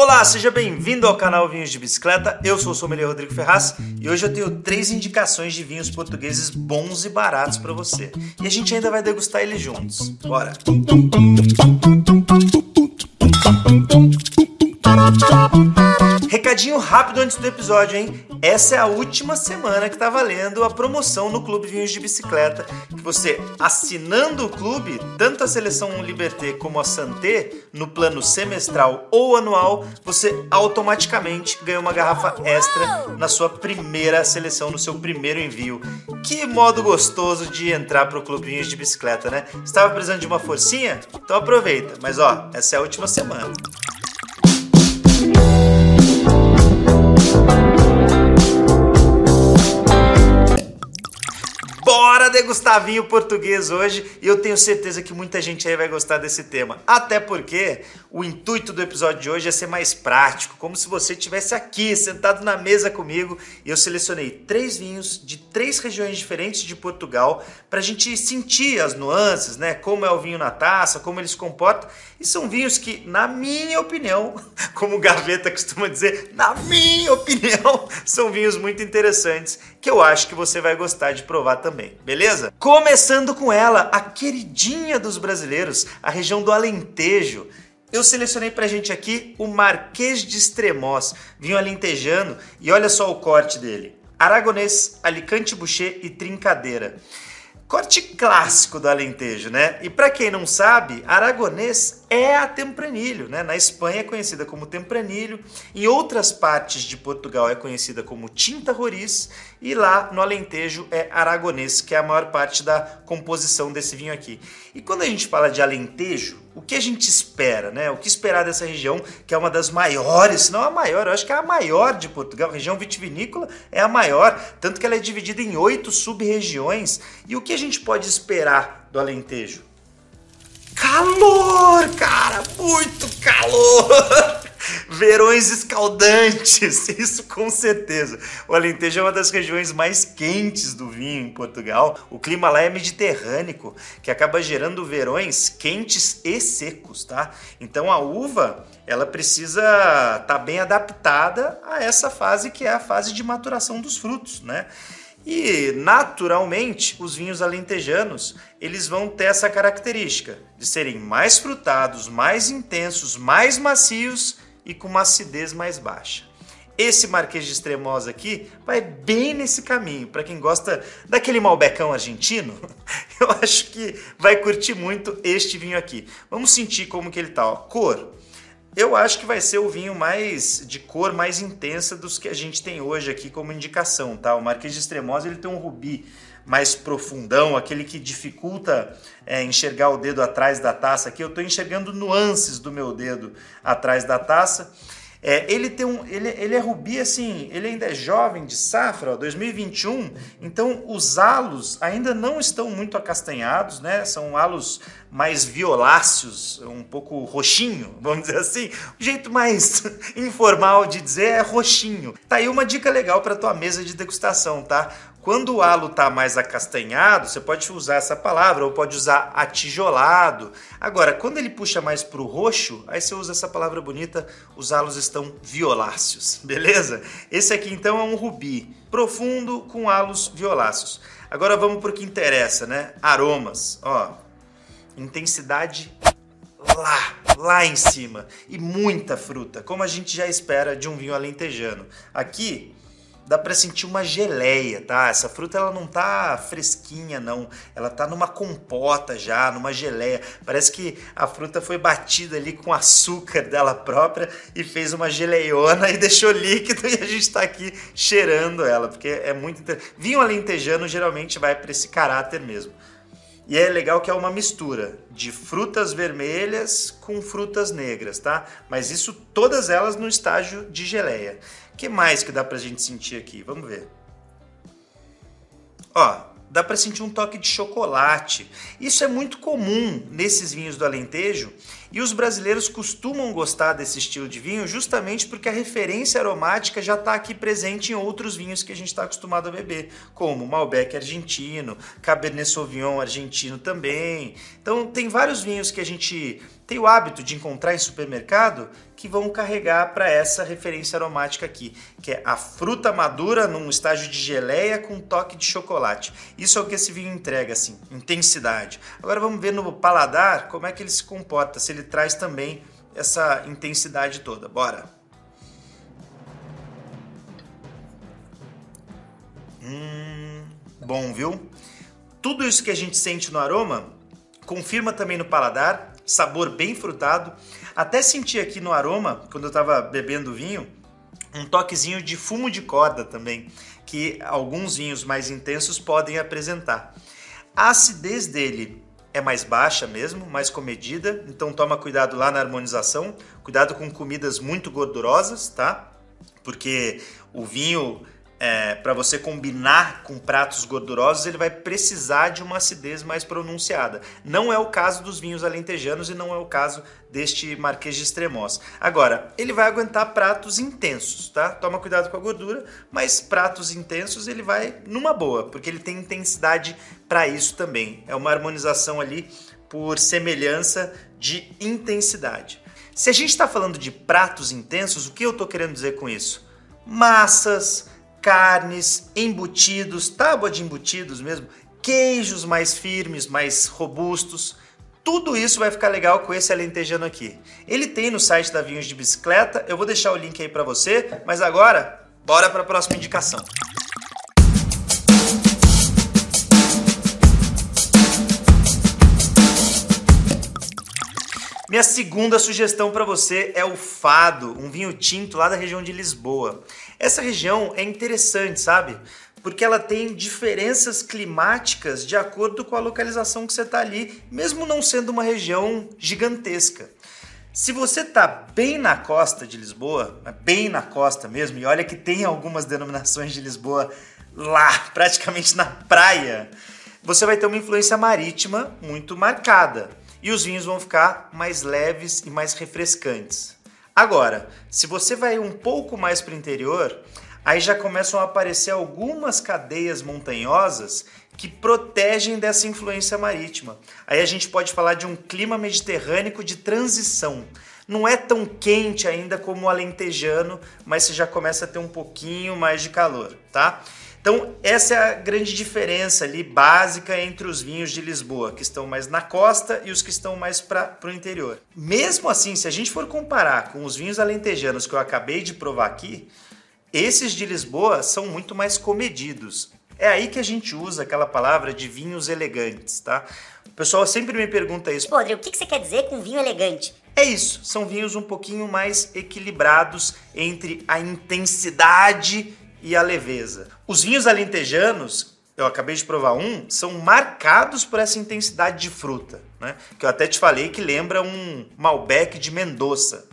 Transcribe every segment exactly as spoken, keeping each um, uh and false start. Olá, seja bem-vindo ao canal Vinhos de Bicicleta, eu sou o sommelier Rodrigo Ferraz e hoje eu tenho três indicações de vinhos portugueses bons e baratos para você. E a gente ainda vai degustar eles juntos. Bora! Recadinho rápido antes do episódio, hein? Essa é a última semana que está valendo a promoção no Clube Vinhos de Bicicleta, que você, assinando o clube, tanto a Seleção Liberté como a Santé, no plano semestral ou anual, você automaticamente ganha uma garrafa extra na sua primeira seleção, no seu primeiro envio. Que modo gostoso de entrar pro Clube Vinhos de Bicicleta, né? Estava precisando de uma forcinha? Então aproveita, mas ó, essa é a última semana. Bora degustar vinho português hoje e eu tenho certeza que muita gente aí vai gostar desse tema. Até porque o intuito do episódio de hoje é ser mais prático, como se você estivesse aqui sentado na mesa comigo. E eu selecionei três vinhos de três regiões diferentes de Portugal para a gente sentir as nuances, né? Como é o vinho na taça, como ele se comporta. E são vinhos que, na minha opinião, como o Gaveta costuma dizer, na minha opinião, são vinhos muito interessantes que eu acho que você vai gostar de provar também. Beleza? Começando com ela, a queridinha dos brasileiros, a região do Alentejo. Eu selecionei pra gente aqui o Marquês de Estremoz, vinho alentejano, e olha só o corte dele. Aragonês, Alicante Boucher e Trincadeira. Corte clássico do Alentejo, né? E pra quem não sabe, Aragonês é a Tempranilho, né? Na Espanha é conhecida como Tempranilho, em outras partes de Portugal é conhecida como Tinta Roriz, e lá no Alentejo é Aragonês, que é a maior parte da composição desse vinho aqui. E quando a gente fala de Alentejo, o que a gente espera, né? O que esperar dessa região, que é uma das maiores, se não a maior, eu acho que é a maior de Portugal, a região vitivinícola é a maior, tanto que ela é dividida em oito sub-regiões, e o que a gente pode esperar do Alentejo? Calor, cara, muito calor! Verões escaldantes, isso com certeza. O Alentejo é uma das regiões mais quentes do vinho em Portugal. O clima lá é mediterrâneo, que acaba gerando verões quentes e secos, tá? Então a uva, ela precisa estar tá bem adaptada a essa fase que é a fase de maturação dos frutos, né? E, naturalmente, os vinhos alentejanos, eles vão ter essa característica de serem mais frutados, mais intensos, mais macios e com uma acidez mais baixa. Esse Marquês de Estremoz aqui vai bem nesse caminho. Para quem gosta daquele malbecão argentino, eu acho que vai curtir muito este vinho aqui. Vamos sentir como que ele tá, ó. Cor. Eu acho que vai ser o vinho mais de cor mais intensa dos que a gente tem hoje aqui como indicação, tá? O Marquês de Estremoz, ele tem um rubi mais profundão, aquele que dificulta é, enxergar o dedo atrás da taça aqui. Eu tô enxergando nuances do meu dedo atrás da taça. É, ele, tem um, ele, ele é rubi, assim, ele ainda é jovem de safra, ó, dois mil e vinte e um, então os halos ainda não estão muito acastanhados, né? São halos mais violáceos, um pouco roxinho, vamos dizer assim. O jeito mais informal de dizer é roxinho. Tá aí uma dica legal para tua mesa de degustação, tá? Quando o halo está mais acastanhado, você pode usar essa palavra ou pode usar atijolado. Agora, quando ele puxa mais para o roxo, aí você usa essa palavra bonita, os halos estão violáceos, beleza? Esse aqui então é um rubi profundo com halos violáceos. Agora vamos para o que interessa, né? Aromas, ó, intensidade lá, lá em cima e muita fruta, como a gente já espera de um vinho alentejano. Aqui dá para sentir uma geleia, tá? Essa fruta ela não tá fresquinha, não. Ela tá numa compota já, numa geleia. Parece que a fruta foi batida ali com açúcar dela própria e fez uma geleiona e deixou líquido e a gente tá aqui cheirando ela, porque é muito interessante. Vinho alentejano geralmente vai para esse caráter mesmo. E é legal que é uma mistura de frutas vermelhas com frutas negras, tá? Mas isso todas elas no estágio de geleia. O que mais que dá pra gente sentir aqui? Vamos ver. Ó, dá pra sentir um toque de chocolate. Isso é muito comum nesses vinhos do Alentejo e os brasileiros costumam gostar desse estilo de vinho justamente porque a referência aromática já está aqui presente em outros vinhos que a gente está acostumado a beber, como Malbec argentino, Cabernet Sauvignon argentino também. Então tem vários vinhos que a gente tem o hábito de encontrar em supermercado que vão carregar para essa referência aromática aqui, que é a fruta madura num estágio de geleia com um toque de chocolate. Isso é o que esse vinho entrega, assim, intensidade. Agora vamos ver no paladar como é que ele se comporta, se ele traz também essa intensidade toda. Bora! Hum, bom, viu? Tudo isso que a gente sente no aroma confirma também no paladar. Sabor bem frutado, até senti aqui no aroma, quando eu estava bebendo vinho, um toquezinho de fumo de corda também, que alguns vinhos mais intensos podem apresentar. A acidez dele é mais baixa mesmo, mais comedida, então toma cuidado lá na harmonização, cuidado com comidas muito gordurosas, tá? Porque o vinho, é, para você combinar com pratos gordurosos, ele vai precisar de uma acidez mais pronunciada. Não é o caso dos vinhos alentejanos e não é o caso deste Marquês de Estremoz. Agora, ele vai aguentar pratos intensos, tá? Toma cuidado com a gordura, mas pratos intensos ele vai numa boa, porque ele tem intensidade para isso também. É uma harmonização ali por semelhança de intensidade. Se a gente está falando de pratos intensos, o que eu estou querendo dizer com isso? Massas, carnes, embutidos, tábua de embutidos mesmo, queijos mais firmes, mais robustos, tudo isso vai ficar legal com esse alentejano aqui. Ele tem no site da Vinhos de Bicicleta, eu vou deixar o link aí para você, mas agora, bora para a próxima indicação. Minha segunda sugestão para você é o Fado, um vinho tinto lá da região de Lisboa. Essa região é interessante, sabe? Porque ela tem diferenças climáticas de acordo com a localização que você está ali, mesmo não sendo uma região gigantesca. Se você está bem na costa de Lisboa, bem na costa mesmo, e olha que tem algumas denominações de Lisboa lá, praticamente na praia, você vai ter uma influência marítima muito marcada. E os vinhos vão ficar mais leves e mais refrescantes. Agora, se você vai um pouco mais para o interior, aí já começam a aparecer algumas cadeias montanhosas que protegem dessa influência marítima. Aí a gente pode falar de um clima mediterrâneo de transição. Não é tão quente ainda como o alentejano, mas você já começa a ter um pouquinho mais de calor, tá? Então, essa é a grande diferença ali, básica, entre os vinhos de Lisboa, que estão mais na costa e os que estão mais para o interior. Mesmo assim, se a gente for comparar com os vinhos alentejanos que eu acabei de provar aqui, esses de Lisboa são muito mais comedidos. É aí que a gente usa aquela palavra de vinhos elegantes, tá? O pessoal sempre me pergunta isso. Rodrigo, o que você quer dizer com vinho elegante? É isso, são vinhos um pouquinho mais equilibrados entre a intensidade e a leveza. Os vinhos alentejanos, eu acabei de provar um, são marcados por essa intensidade de fruta, né? Que eu até te falei que lembra um Malbec de Mendoza.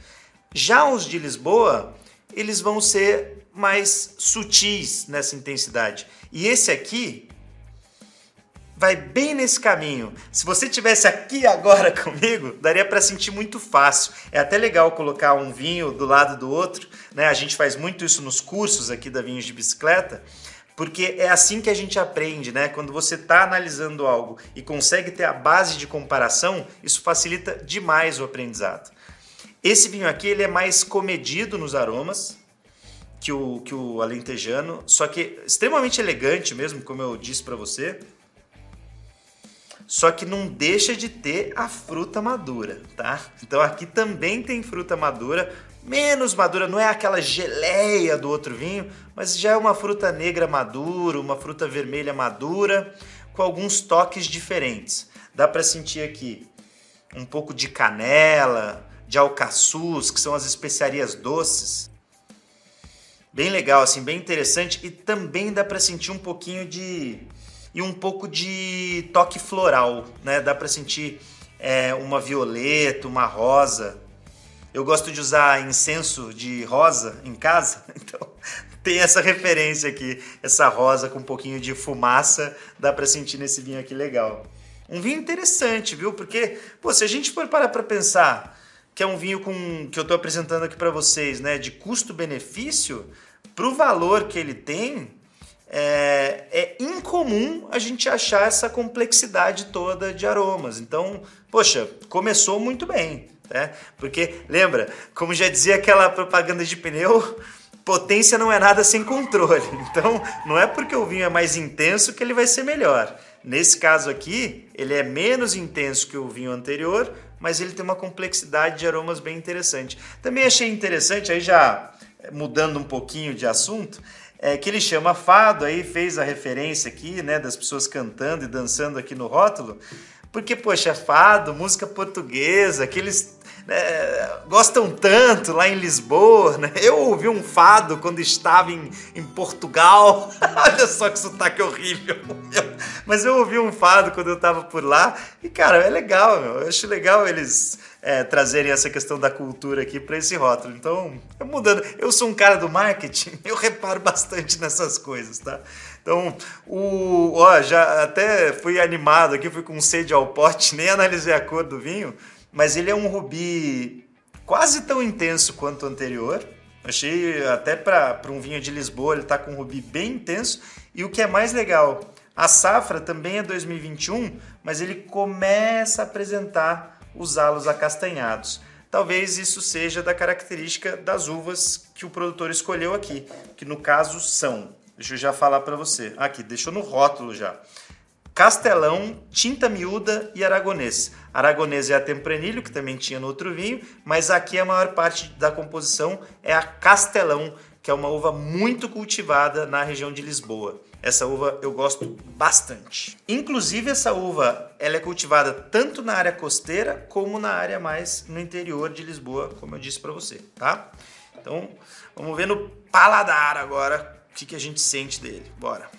Já os de Lisboa, eles vão ser mais sutis nessa intensidade. E esse aqui vai bem nesse caminho. Se você estivesse aqui agora comigo, daria para sentir muito fácil. É até legal colocar um vinho do lado do outro, né? A gente faz muito isso nos cursos aqui da Vinhos de Bicicleta, porque é assim que a gente aprende, né? Quando você está analisando algo e consegue ter a base de comparação, isso facilita demais o aprendizado. Esse vinho aqui ele é mais comedido nos aromas que o, que o alentejano, só que extremamente elegante mesmo, como eu disse para você. Só que não deixa de ter a fruta madura, tá? Então aqui também tem fruta madura, menos madura, não é aquela geleia do outro vinho, mas já é uma fruta negra madura, uma fruta vermelha madura, com alguns toques diferentes. Dá para sentir aqui um pouco de canela, de alcaçuz, que são as especiarias doces. Bem legal, assim, bem interessante, e também dá para sentir um pouquinho de... e um pouco de toque floral, né? Dá para sentir é, uma violeta, uma rosa. Eu gosto de usar incenso de rosa em casa, então tem essa referência aqui, essa rosa com um pouquinho de fumaça, dá para sentir nesse vinho aqui legal. Um vinho interessante, viu? Porque, pô, se a gente for parar para pensar que é um vinho com, que eu tô apresentando aqui para vocês, né, de custo-benefício, pro valor que ele tem, é, é incomum a gente achar essa complexidade toda de aromas. Então, poxa, começou muito bem, né? Porque, lembra, como já dizia aquela propaganda de pneu, potência não é nada sem controle. Então, não é porque o vinho é mais intenso que ele vai ser melhor. Nesse caso aqui, ele é menos intenso que o vinho anterior, mas ele tem uma complexidade de aromas bem interessante. Também achei interessante, aí já mudando um pouquinho de assunto, é que ele chama Fado, aí fez a referência aqui, né, das pessoas cantando e dançando aqui no rótulo, porque, poxa, Fado, música portuguesa, que eles é, gostam tanto lá em Lisboa, né? Eu ouvi um Fado quando estava em, em Portugal, olha só que sotaque horrível, meu. Mas eu ouvi um Fado quando eu estava por lá e, cara, é legal, meu. Eu acho legal eles é, trazerem essa questão da cultura aqui para esse rótulo. Então, mudando. Eu sou um cara do marketing, eu reparo bastante nessas coisas, tá? Então, o, ó, já até fui animado aqui, fui com sede ao pote, nem analisei a cor do vinho, mas ele é um rubi quase tão intenso quanto o anterior. Achei até para um vinho de Lisboa, ele está com um rubi bem intenso. E o que é mais legal, a safra também é dois mil e vinte e um, mas ele começa a apresentar os halos acastanhados. Talvez isso seja da característica das uvas que o produtor escolheu aqui, que no caso são, deixa eu já falar para você, aqui, deixou no rótulo já, Castelão, Tinta Miúda e Aragonês. Aragonês é a Tempranilho, que também tinha no outro vinho, mas aqui a maior parte da composição é a Castelão, que é uma uva muito cultivada na região de Lisboa. Essa uva eu gosto bastante. Inclusive, essa uva ela é cultivada tanto na área costeira como na área mais no interior de Lisboa, como eu disse para você, tá? Então, vamos ver no paladar agora o que, que a gente sente dele. Bora!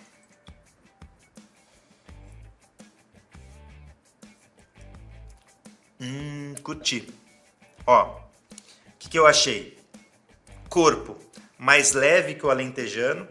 Hum, curti. Ó, o que, que eu achei? Corpo mais leve que o alentejano,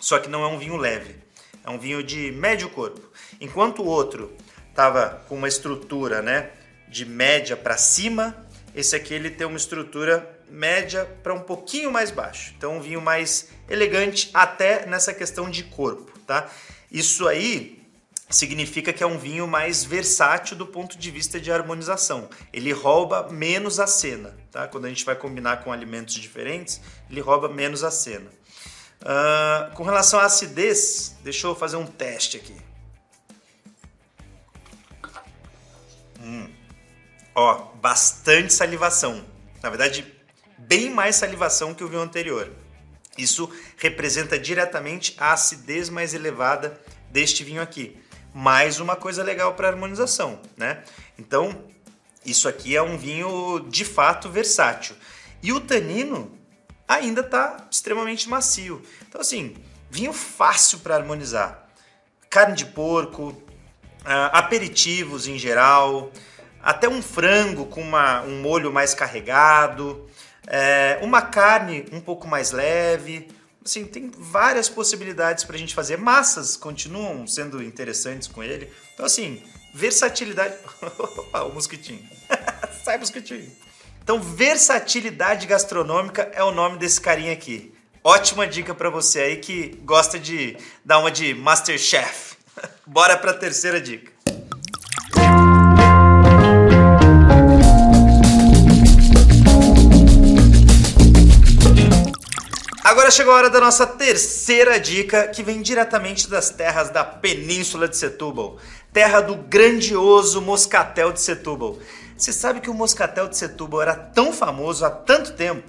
só que não é um vinho leve, é um vinho de médio corpo. Enquanto o outro estava com uma estrutura, né, de média para cima, esse aqui ele tem uma estrutura média para um pouquinho mais baixo. Então um vinho mais elegante até nessa questão de corpo, tá? Isso aí significa que é um vinho mais versátil do ponto de vista de harmonização. Ele rouba menos a cena, tá? Quando a gente vai combinar com alimentos diferentes, ele rouba menos a cena. Uh, com relação à acidez, deixa eu fazer um teste aqui. Hum. Ó, bastante salivação. Na verdade, bem mais salivação que o vinho anterior. Isso representa diretamente a acidez mais elevada deste vinho aqui. Mais uma coisa legal para harmonização, né? Então, isso aqui é um vinho de fato versátil. E o tanino ainda está extremamente macio. Então, assim, vinho fácil para harmonizar. Carne de porco, aperitivos em geral, até um frango com uma, um molho mais carregado, é, uma carne um pouco mais leve. Assim, tem várias possibilidades para a gente fazer. Massas continuam sendo interessantes com ele. Então, assim, versatilidade... Opa, o mosquitinho. Sai, mosquitinho. Então, versatilidade gastronômica é o nome desse carinha aqui. Ótima dica para você aí que gosta de dar uma de MasterChef. Bora para a terceira dica. Agora chegou a hora da nossa terceira dica, que vem diretamente das terras da Península de Setúbal, terra do grandioso Moscatel de Setúbal. Você sabe que o Moscatel de Setúbal era tão famoso há tanto tempo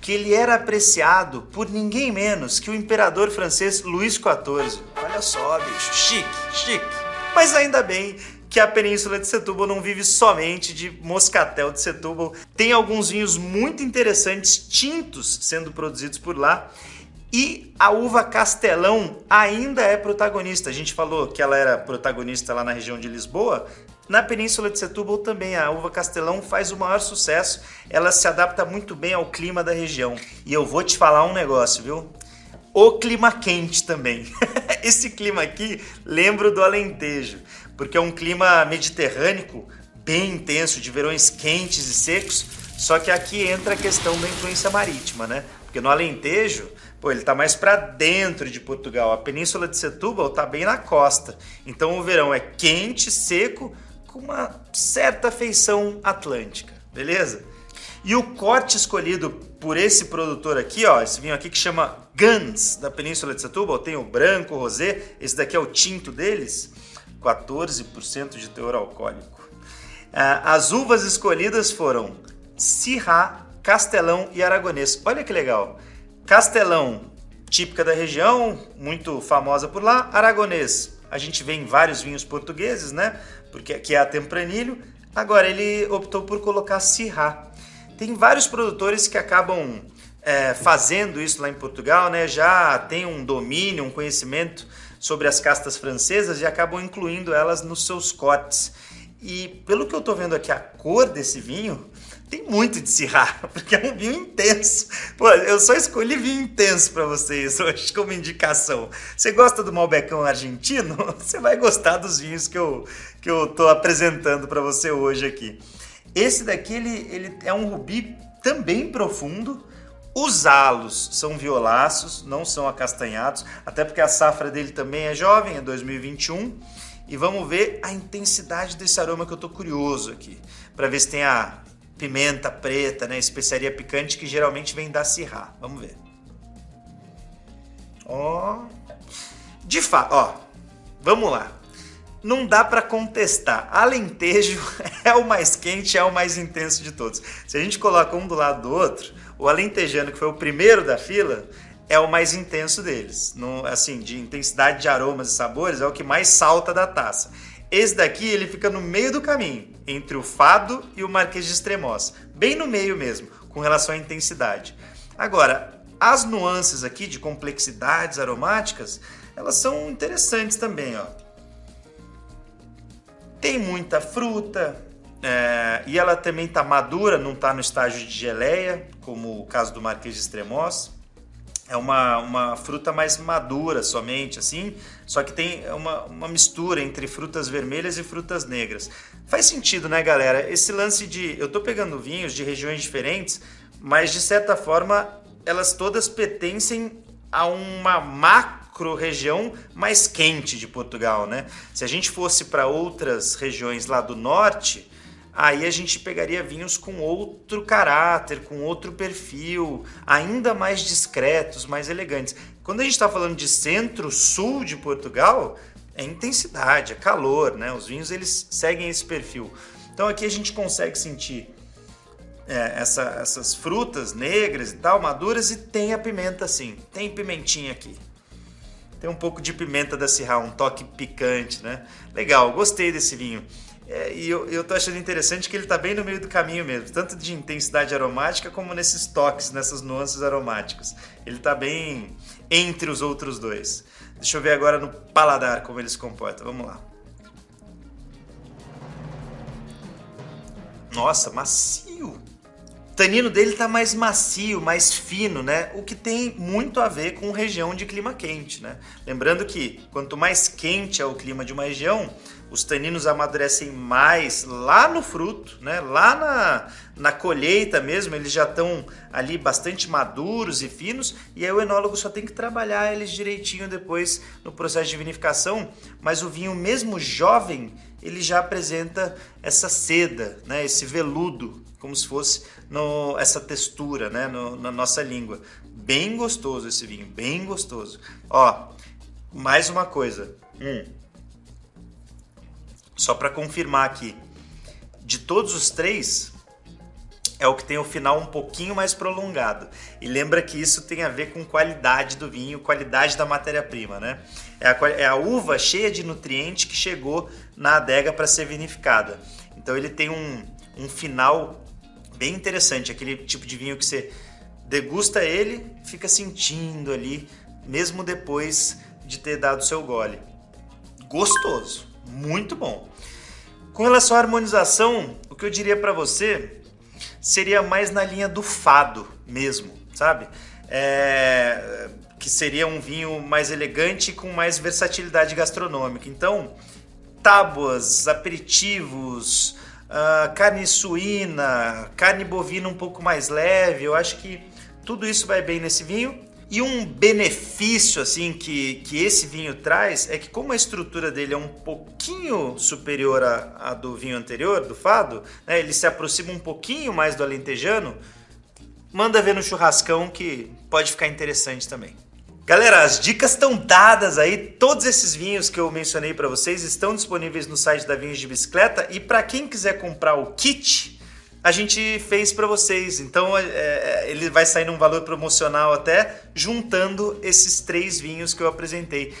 que ele era apreciado por ninguém menos que o imperador francês Luís quatorze. Olha só, bicho, chique, chique. Mas ainda bem que a Península de Setúbal não vive somente de Moscatel de Setúbal. Tem alguns vinhos muito interessantes, tintos, sendo produzidos por lá. E a uva Castelão ainda é protagonista. A gente falou que ela era protagonista lá na região de Lisboa. Na Península de Setúbal também a uva Castelão faz o maior sucesso, ela se adapta muito bem ao clima da região. E eu vou te falar um negócio, viu? O clima quente também. Esse clima aqui lembra do Alentejo, porque é um clima mediterrâneo, bem intenso, de verões quentes e secos, Só que aqui entra a questão da influência marítima, né? Porque no Alentejo, pô, ele tá mais para dentro de Portugal. A Península de Setúbal tá bem na costa. Então o verão é quente, seco, com uma certa feição atlântica, beleza? E o corte escolhido por esse produtor aqui, ó, esse vinho aqui que chama Gans, da Península de Setúbal, tem o branco, o rosé, esse daqui é o tinto deles, quatorze por cento de teor alcoólico. Ah, as uvas escolhidas foram Syrah, Castelão e Aragonês. Olha que legal! Castelão, típica da região, muito famosa por lá. Aragonês, a gente vê em vários vinhos portugueses, né? Porque aqui é a Tempranilho. Agora ele optou por colocar Syrah. Tem vários produtores que acabam é, fazendo isso lá em Portugal, né? Já tem um domínio, um conhecimento sobre as castas francesas e acabam incluindo elas nos seus cortes. E pelo que eu estou vendo aqui, a cor desse vinho tem muito de Syrah, porque é um vinho intenso. Pô, eu só escolhi vinho intenso para vocês hoje como indicação. Você gosta do Malbecão argentino? Você vai gostar dos vinhos que eu que eu estou apresentando para você hoje aqui. Esse daqui ele, ele é um rubi também profundo. Os alos são violáceos, não são acastanhados, até porque a safra dele também é jovem, é dois mil e vinte e um. E vamos ver a intensidade desse aroma que eu estou curioso aqui, para ver se tem a pimenta preta, né, especiaria picante que geralmente vem da Syrah. Vamos ver. Ó, de fato, ó, vamos lá. Não dá para contestar. Alentejo é o mais quente, é o mais intenso de todos. Se a gente coloca um do lado do outro, o alentejano, que foi o primeiro da fila, é o mais intenso deles. No, assim, de intensidade de aromas e sabores, é o que mais salta da taça. Esse daqui, ele fica no meio do caminho, entre o Fado e o Marquês de Estremoz. Bem no meio mesmo, com relação à intensidade. Agora, as nuances aqui de complexidades aromáticas, elas são interessantes também, ó. Tem muita fruta, é, e ela também está madura, não está no estágio de geleia, como o caso do Marquês de Estremoz. É uma, uma fruta mais madura somente, assim, só que tem uma, uma mistura entre frutas vermelhas e frutas negras. Faz sentido, né, galera? Esse lance de... Eu estou pegando vinhos de regiões diferentes, mas, de certa forma, elas todas pertencem a uma macro região mais quente de Portugal, né? Se a gente fosse para outras regiões lá do norte, aí a gente pegaria vinhos com outro caráter, com outro perfil, ainda mais discretos, mais elegantes. Quando a gente está falando de centro-sul de Portugal, é intensidade, é calor, né? Os vinhos eles seguem esse perfil. Então aqui a gente consegue sentir É, essa, essas frutas negras e tal, maduras, e tem a pimenta, sim. Tem pimentinha aqui. Tem um pouco de pimenta da Syrah, um toque picante, né? Legal, gostei desse vinho. É, e eu, eu tô achando interessante que ele tá bem no meio do caminho mesmo, tanto de intensidade aromática como nesses toques, nessas nuances aromáticas. Ele tá bem entre os outros dois. Deixa eu ver agora no paladar como ele se comporta, vamos lá. Nossa, macio! O tanino dele está mais macio, mais fino, né? O que tem muito a ver com região de clima quente, né? Lembrando que quanto mais quente é o clima de uma região, os taninos amadurecem mais lá no fruto, né? Lá na, na colheita mesmo, eles já estão ali bastante maduros e finos, e aí o enólogo só tem que trabalhar eles direitinho depois no processo de vinificação, mas o vinho mesmo jovem, ele já apresenta essa seda, né? Esse veludo, como se fosse no, essa textura, né, no, na nossa língua. Bem gostoso esse vinho, bem gostoso. Ó, mais uma coisa. Hum. Só para confirmar aqui. De todos os três, é o que tem o final um pouquinho mais prolongado. E lembra que isso tem a ver com qualidade do vinho, qualidade da matéria-prima, né? É a, é a uva cheia de nutriente que chegou na adega para ser vinificada. Então ele tem um, um final bem interessante, aquele tipo de vinho que você degusta ele, fica sentindo ali, mesmo depois de ter dado seu gole. Gostoso, muito bom. Com relação à harmonização, o que eu diria para você seria mais na linha do Fado mesmo, sabe? É... que seria um vinho mais elegante com mais versatilidade gastronômica. Então, tábuas, aperitivos, uh, carne suína, carne bovina um pouco mais leve. Eu acho que tudo isso vai bem nesse vinho. E um benefício assim que, que esse vinho traz é que, como a estrutura dele é um pouquinho superior à, à do vinho anterior, do Fado, né, ele se aproxima um pouquinho mais do alentejano. Manda ver no churrascão que pode ficar interessante também. Galera, as dicas estão dadas aí. Todos esses vinhos que eu mencionei para vocês estão disponíveis no site da Vinhos de Bicicleta. E para quem quiser comprar o kit, a gente fez para vocês, então é, ele vai sair num valor promocional até, juntando esses três vinhos que eu apresentei.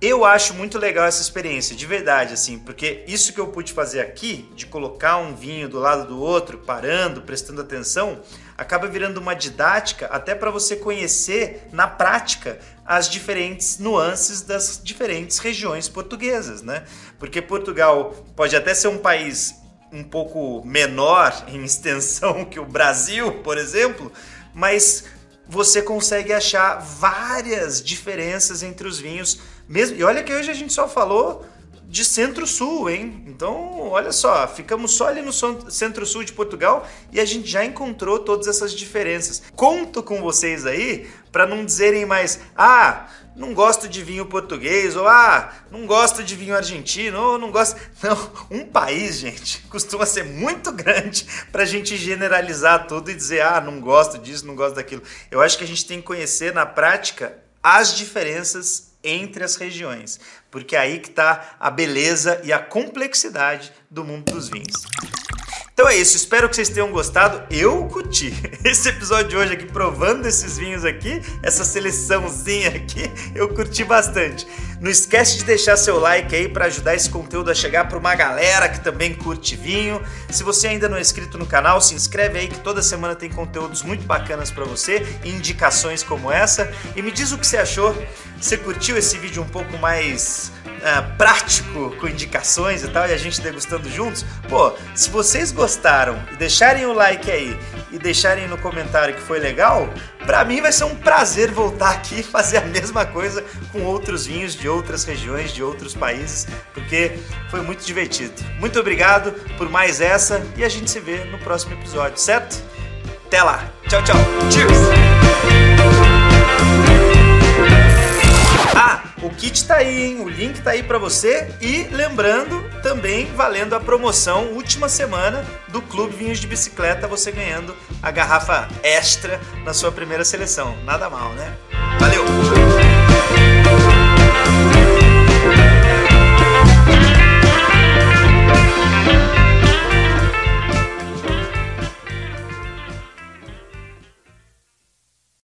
Eu acho muito legal essa experiência, de verdade, assim, porque isso que eu pude fazer aqui, de colocar um vinho do lado do outro, parando, prestando atenção, acaba virando uma didática até para você conhecer na prática as diferentes nuances das diferentes regiões portuguesas, né? Porque Portugal pode até ser um país um pouco menor em extensão que o Brasil, por exemplo, mas você consegue achar várias diferenças entre os vinhos mesmo. E olha que hoje a gente só falou de centro-sul, hein? Então, olha só, ficamos só ali no centro-sul de Portugal e a gente já encontrou todas essas diferenças. Conto com vocês aí para não dizerem mais, ah, não gosto de vinho português, ou ah, não gosto de vinho argentino, ou não gosto... Não, um país, gente, costuma ser muito grande para a gente generalizar tudo e dizer, ah, não gosto disso, não gosto daquilo. Eu acho que a gente tem que conhecer na prática as diferenças entre as regiões, porque é aí que está a beleza e a complexidade do mundo dos vinhos. Então é isso, espero que vocês tenham gostado. Eu curti esse episódio de hoje aqui, provando esses vinhos aqui, essa seleçãozinha aqui, eu curti bastante. Não esquece de deixar seu like aí para ajudar esse conteúdo a chegar para uma galera que também curte vinho. Se você ainda não é inscrito no canal, se inscreve aí que toda semana tem conteúdos muito bacanas para você, indicações como essa. E me diz o que você achou, você curtiu esse vídeo um pouco mais... Uh, prático, com indicações e tal, e a gente degustando juntos. Pô, se vocês gostaram e deixarem o like aí e deixarem no comentário que foi legal, pra mim vai ser um prazer voltar aqui e fazer a mesma coisa com outros vinhos de outras regiões, de outros países, porque foi muito divertido. Muito obrigado por mais essa e a gente se vê no próximo episódio, certo? Até lá! Tchau, tchau! Cheers! Ah! O kit tá aí, hein? O link tá aí pra você. E lembrando, também valendo a promoção, última semana do Clube Vinhos de Bicicleta, você ganhando a garrafa extra na sua primeira seleção. Nada mal, né? Valeu!